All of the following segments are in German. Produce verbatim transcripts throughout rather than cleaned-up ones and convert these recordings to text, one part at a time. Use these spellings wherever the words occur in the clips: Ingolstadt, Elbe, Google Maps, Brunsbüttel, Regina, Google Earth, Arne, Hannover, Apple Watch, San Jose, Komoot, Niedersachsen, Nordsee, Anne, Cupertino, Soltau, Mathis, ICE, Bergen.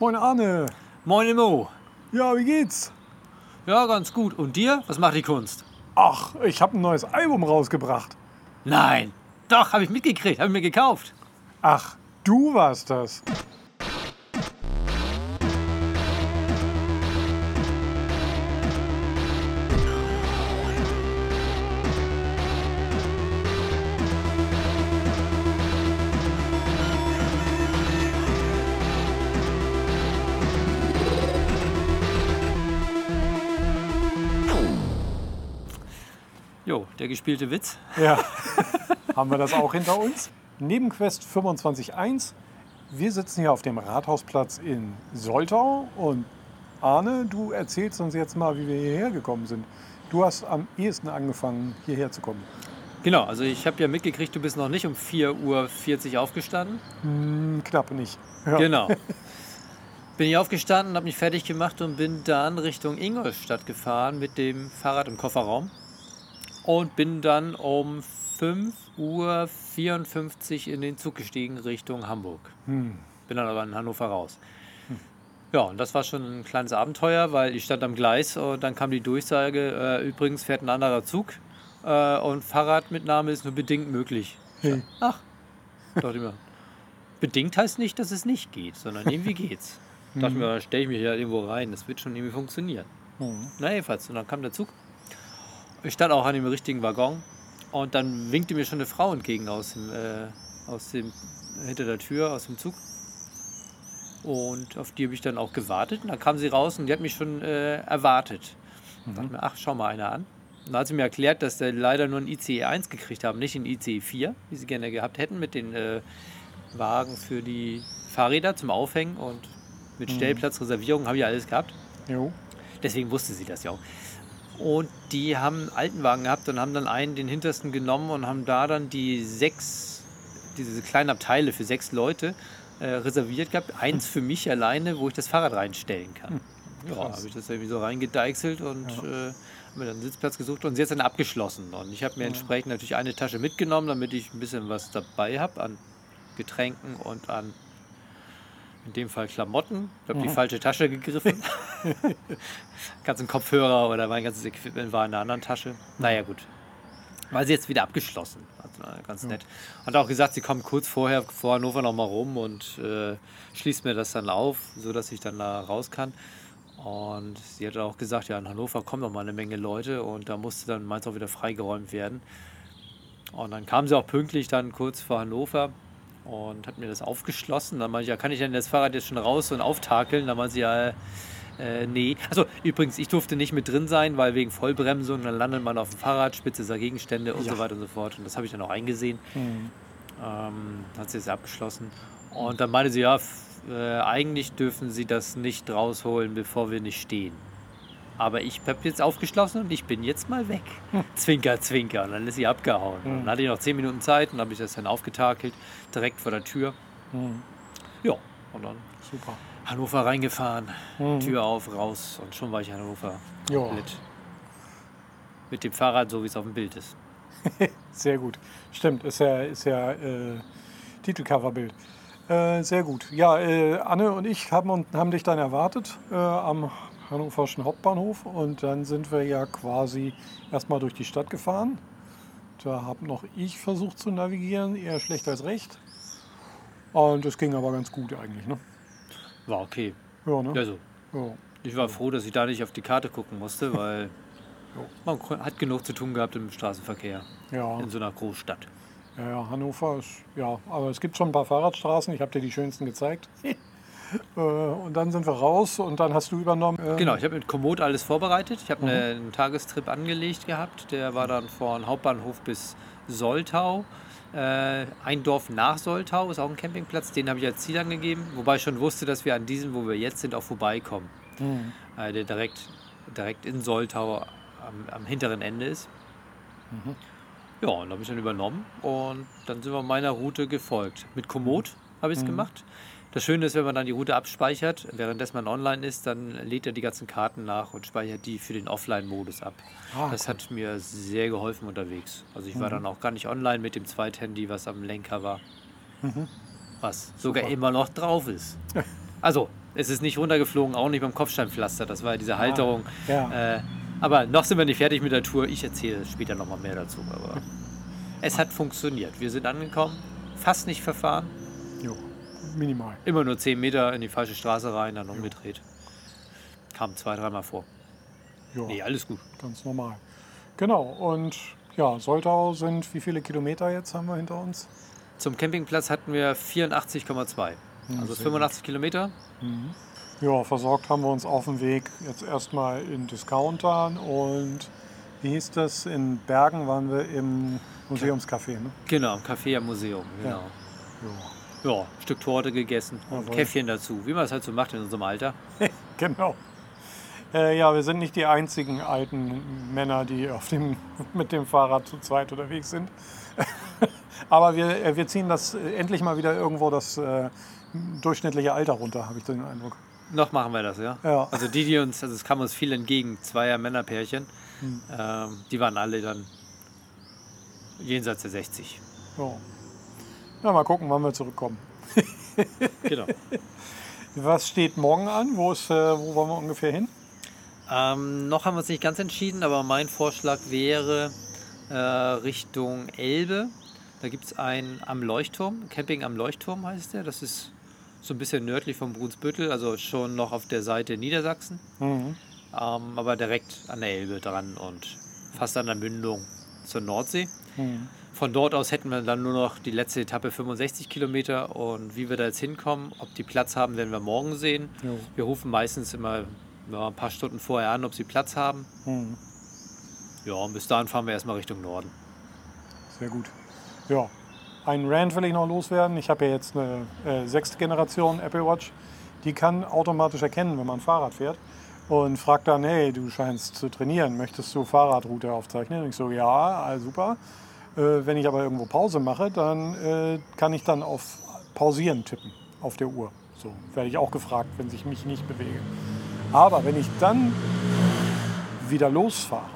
Moin Arne. Moin Mo. Ja, wie geht's? Ja, ganz gut. Und dir? Was macht die Kunst? Ach, ich habe ein neues Album rausgebracht. Nein, doch, habe ich mitgekriegt, habe ich mir gekauft. Ach, du warst das. Jo, der gespielte Witz. Ja, haben wir das auch hinter uns. Nebenquest fünfundzwanzig Punkt eins. Wir sitzen hier auf dem Rathausplatz in Soltau. Und Arne, du erzählst uns jetzt mal, wie wir hierher gekommen sind. Du hast am ehesten angefangen, hierher zu kommen. Genau, also ich habe ja mitgekriegt, du bist noch nicht um vier Uhr vierzig aufgestanden. Hm, knapp nicht. Ja. Genau. Bin ich aufgestanden, habe mich fertig gemacht und bin dann Richtung Ingolstadt gefahren mit dem Fahrrad im Kofferraum. Und bin dann um fünf Uhr vierundfünfzig in den Zug gestiegen Richtung Hamburg. Hm. Bin dann aber in Hannover raus. Hm. Ja, und das war schon ein kleines Abenteuer, weil ich stand am Gleis und dann kam die Durchsage, äh, übrigens fährt ein anderer Zug äh, und Fahrradmitnahme ist nur bedingt möglich. Hm. Ach, dachte ich mir, bedingt heißt nicht, dass es nicht geht, sondern irgendwie geht's. Hm. Dachte mir, stelle ich mich ja irgendwo rein, das wird schon irgendwie funktionieren. Hm. Na jedenfalls, und dann kam der Zug. Ich stand auch an dem richtigen Waggon und dann winkte mir schon eine Frau entgegen aus dem, äh, aus dem, hinter der Tür, aus dem Zug. Und auf die habe ich dann auch gewartet und dann kam sie raus und die hat mich schon äh, erwartet. Mhm. Da dachte ich mir, ach, schau mal einer an. Und dann hat sie mir erklärt, dass sie leider nur ein I C E eins gekriegt haben, nicht ein I C E vier, wie sie gerne gehabt hätten, mit den äh, Wagen für die Fahrräder zum Aufhängen und mit mhm. Stellplatzreservierung, habe ich alles gehabt. Jo. Deswegen wusste sie das ja auch. Und die haben einen alten Wagen gehabt und haben dann einen, den hintersten, genommen und haben da dann die sechs, diese kleinen Abteile für sechs Leute äh, reserviert gehabt. Eins für mich alleine, wo ich das Fahrrad reinstellen kann. Ja, habe ich das irgendwie so reingedeichselt und ja. äh, habe mir dann einen Sitzplatz gesucht und sie hat dann abgeschlossen. Und ich habe mir ja. entsprechend natürlich eine Tasche mitgenommen, damit ich ein bisschen was dabei habe an Getränken und an, in dem Fall, Klamotten. Ich habe mhm. die falsche Tasche gegriffen. Ganzen Kopfhörer oder mein ganzes Equipment war in einer anderen Tasche. Naja, gut. War sie jetzt wieder abgeschlossen. Also, ganz nett. Hat auch gesagt, sie kommt kurz vorher vor Hannover nochmal rum und äh, schließt mir das dann auf, sodass ich dann da raus kann. Und sie hat auch gesagt, ja, in Hannover kommen nochmal eine Menge Leute und da musste dann meins auch wieder freigeräumt werden. Und dann kam sie auch pünktlich dann kurz vor Hannover und hat mir das aufgeschlossen. Dann meinte ich, ja, kann ich denn das Fahrrad jetzt schon raus und auftakeln? Dann meinte sie, ja, äh, nee. Achso, übrigens, ich durfte nicht mit drin sein, weil wegen Vollbremsung, dann landet man auf dem Fahrrad, spitze dieser Gegenstände und ja. so weiter und so fort. Und das habe ich dann auch eingesehen. Mhm. Ähm, hat sie das abgeschlossen. Und dann meinte sie, ja, äh, eigentlich dürfen sie das nicht rausholen, bevor wir nicht stehen. Aber ich habe jetzt aufgeschlossen und ich bin jetzt mal weg. Hm. Zwinker, zwinker. Und dann ist sie abgehauen. Hm. Dann hatte ich noch zehn Minuten Zeit und habe ich das dann aufgetakelt, direkt vor der Tür. Hm. Ja, und dann super. Hannover reingefahren, hm. Tür auf, raus und schon war ich in Hannover. Komplett. Mit dem Fahrrad, so wie es auf dem Bild ist. Sehr gut. Stimmt, ist ja, ist ja äh, Titelcoverbild. Äh, sehr gut. Ja, äh, Anne und ich haben, haben dich dann erwartet äh, am Hannoverschen Hauptbahnhof und dann sind wir ja quasi erstmal durch die Stadt gefahren. Da habe noch ich versucht zu navigieren, eher schlecht als recht. Und es ging aber ganz gut eigentlich, ne? War okay. Ja, ne? Also, ja. Ich war froh, dass ich da nicht auf die Karte gucken musste, weil man hat genug zu tun gehabt im Straßenverkehr ja. in so einer Großstadt. Ja, ja, Hannover ist, ja, aber es gibt schon ein paar Fahrradstraßen, ich habe dir die schönsten gezeigt. Und dann sind wir raus und dann hast du übernommen. Äh genau, ich habe mit Komoot alles vorbereitet. Ich habe mhm. einen Tagestrip angelegt gehabt. Der war dann von Hauptbahnhof bis Soltau. Äh, ein Dorf nach Soltau ist auch ein Campingplatz. Den habe ich als Ziel angegeben. Wobei ich schon wusste, dass wir an diesem, wo wir jetzt sind, auch vorbeikommen. Mhm. Äh, der direkt, direkt in Soltau am, am hinteren Ende ist. Mhm. Ja, und habe ich dann übernommen. Und dann sind wir meiner Route gefolgt. Mit Komoot habe ich es mhm. gemacht. Das Schöne ist, wenn man dann die Route abspeichert, währenddessen man online ist, dann lädt er die ganzen Karten nach und speichert die für den Offline-Modus ab. Ah, das cool. hat mir sehr geholfen unterwegs. Also ich mhm. war dann auch gar nicht online mit dem Zweithandy, was am Lenker war. Mhm. Was sogar Super. Immer noch drauf ist. Also, es ist nicht runtergeflogen, auch nicht beim Kopfsteinpflaster. Das war diese Halterung. Ja, ja. Äh, aber noch sind wir nicht fertig mit der Tour. Ich erzähle später nochmal mehr dazu. Aber es hat funktioniert. Wir sind angekommen, fast nicht verfahren. Jo, minimal. Immer nur zehn Meter in die falsche Straße rein, dann umgedreht. Kam zwei, dreimal vor. Ja, nee, alles gut. Ganz normal. Genau, und ja, Soltau sind, wie viele Kilometer jetzt haben wir hinter uns? Zum Campingplatz hatten wir vierundachtzig Komma zwei. Mhm, also fünfundachtzig Kilometer. Mhm. Ja, versorgt haben wir uns auf dem Weg jetzt erstmal in Discountern und wie hieß das? In Bergen waren wir im Museumscafé, ne? Genau, im Café am Museum, genau. Ja, ja, ein Stück Torte gegessen und also ein Käffchen dazu, wie man es halt so macht in unserem Alter. Genau. Äh, ja, wir sind nicht die einzigen alten Männer, die auf dem, mit dem Fahrrad zu zweit unterwegs sind. Aber wir, wir ziehen das endlich mal wieder irgendwo das äh, durchschnittliche Alter runter, habe ich den Eindruck. Noch machen wir das, ja. Ja. Also die, die uns, also es kam uns viel entgegen, zweier Männerpärchen, hm. ähm, die waren alle dann jenseits der sechzig. Oh. Na, mal gucken, wann wir zurückkommen. Genau. Was steht morgen an? Wo, ist, äh, wo wollen wir ungefähr hin? Ähm, noch haben wir uns nicht ganz entschieden, aber mein Vorschlag wäre äh, Richtung Elbe. Da gibt es einen am Leuchtturm, Camping am Leuchtturm heißt der. Das ist so ein bisschen nördlich vom Brunsbüttel, also schon noch auf der Seite Niedersachsen, mhm. ähm, aber direkt an der Elbe dran und fast an der Mündung zur Nordsee. Mhm. Von dort aus hätten wir dann nur noch die letzte Etappe fünfundsechzig Kilometer und wie wir da jetzt hinkommen, ob die Platz haben, werden wir morgen sehen. Jo. Wir rufen meistens immer ja, ein paar Stunden vorher an, ob sie Platz haben. Mhm. Ja, und bis dahin fahren wir erstmal Richtung Norden. Sehr gut. Ja, einen Rant will ich noch loswerden. Ich habe ja jetzt eine äh, sechste Generation Apple Watch. Die kann automatisch erkennen, wenn man Fahrrad fährt. Und fragt dann, hey, du scheinst zu trainieren. Möchtest du Fahrradroute aufzeichnen? Und ich so, ja, super. Äh, wenn ich aber irgendwo Pause mache, dann äh, kann ich dann auf Pausieren tippen auf der Uhr. So werde ich auch gefragt, wenn ich mich nicht bewege. Aber wenn ich dann wieder losfahre,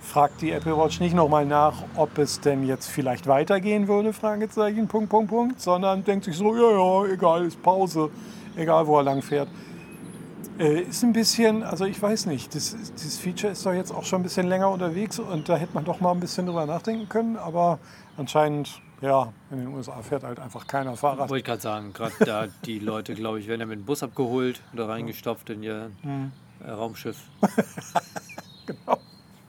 fragt die Apple Watch nicht nochmal nach, ob es denn jetzt vielleicht weitergehen würde, Fragezeichen, Punkt, Punkt, Punkt, sondern denkt sich so, ja, ja, egal, ist Pause, egal, wo er lang fährt. Äh, ist ein bisschen, also ich weiß nicht, das, das Feature ist doch jetzt auch schon ein bisschen länger unterwegs und da hätte man doch mal ein bisschen drüber nachdenken können, aber anscheinend, ja, in den U S A fährt halt einfach keiner Fahrrad. Wollte ich gerade sagen, gerade da die Leute, glaube ich, werden ja mit dem Bus abgeholt oder reingestopft in ihr mhm. Raumschiff. Genau.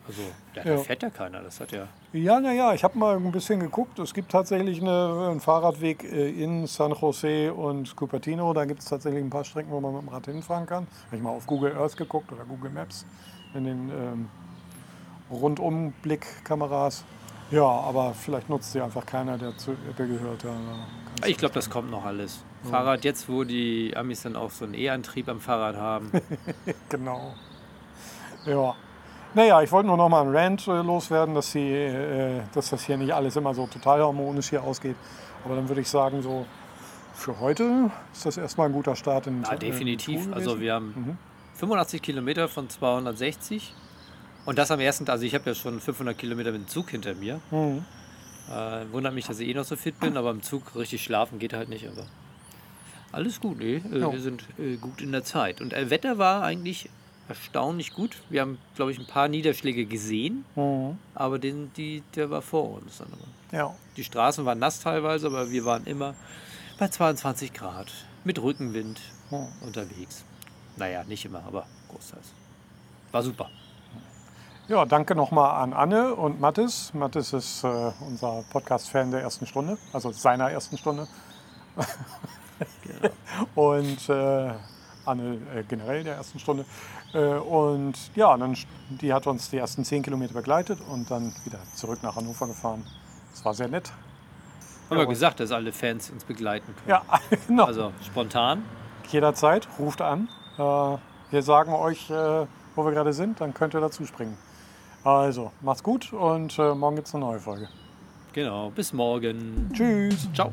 Also, da ja. fährt ja keiner, das hat ja... Ja, naja, ich habe mal ein bisschen geguckt. Es gibt tatsächlich eine, einen Fahrradweg in San Jose und Cupertino. Da gibt es tatsächlich ein paar Strecken, wo man mit dem Rad hinfahren kann. Habe ich mal auf Google Earth geguckt oder Google Maps in den ähm, Rundumblick-Kameras. Ja, aber vielleicht nutzt sie einfach keiner, der zu Apple gehört. Ich glaube, das kommt noch alles. Ja. Fahrrad, jetzt wo die Amis dann auch so einen E-Antrieb am Fahrrad haben. Genau. Ja. Naja, ich wollte nur noch mal einen Rant äh, loswerden, dass, sie, äh, dass das hier nicht alles immer so total harmonisch hier ausgeht. Aber dann würde ich sagen, so für heute ist das erstmal ein guter Start in den Tag. Ja, definitiv. Also wir haben mhm. fünfundachtzig Kilometer von zweihundertsechzig. Und das am ersten, also ich habe ja schon fünfhundert Kilometer mit dem Zug hinter mir. Mhm. Äh, wundert mich, dass ich eh noch so fit bin, aber im Zug richtig schlafen geht halt nicht. Aber alles gut, nee. Äh, ja. Wir sind äh, gut in der Zeit. Und äh, Wetter war eigentlich... erstaunlich gut. Wir haben, glaube ich, ein paar Niederschläge gesehen, mhm. aber den, die, der war vor uns. Ja. Die Straßen waren nass teilweise, aber wir waren immer bei zweiundzwanzig Grad mit Rückenwind mhm. unterwegs. Naja, nicht immer, aber großteils. War super. Ja, danke nochmal an Anne und Mathis. Mathis ist äh, unser Podcast-Fan der ersten Stunde, also seiner ersten Stunde. Genau. Und äh, Anne äh, generell der ersten Stunde. Und ja, dann, die hat uns die ersten zehn Kilometer begleitet und dann wieder zurück nach Hannover gefahren. Das war sehr nett. Haben ja, wir gesagt, dass alle Fans uns begleiten können. Ja, genau. Also spontan. Jederzeit, ruft an. Wir sagen euch, wo wir gerade sind, dann könnt ihr dazu springen. Also, macht's gut und morgen gibt's eine neue Folge. Genau, bis morgen. Tschüss. Ciao.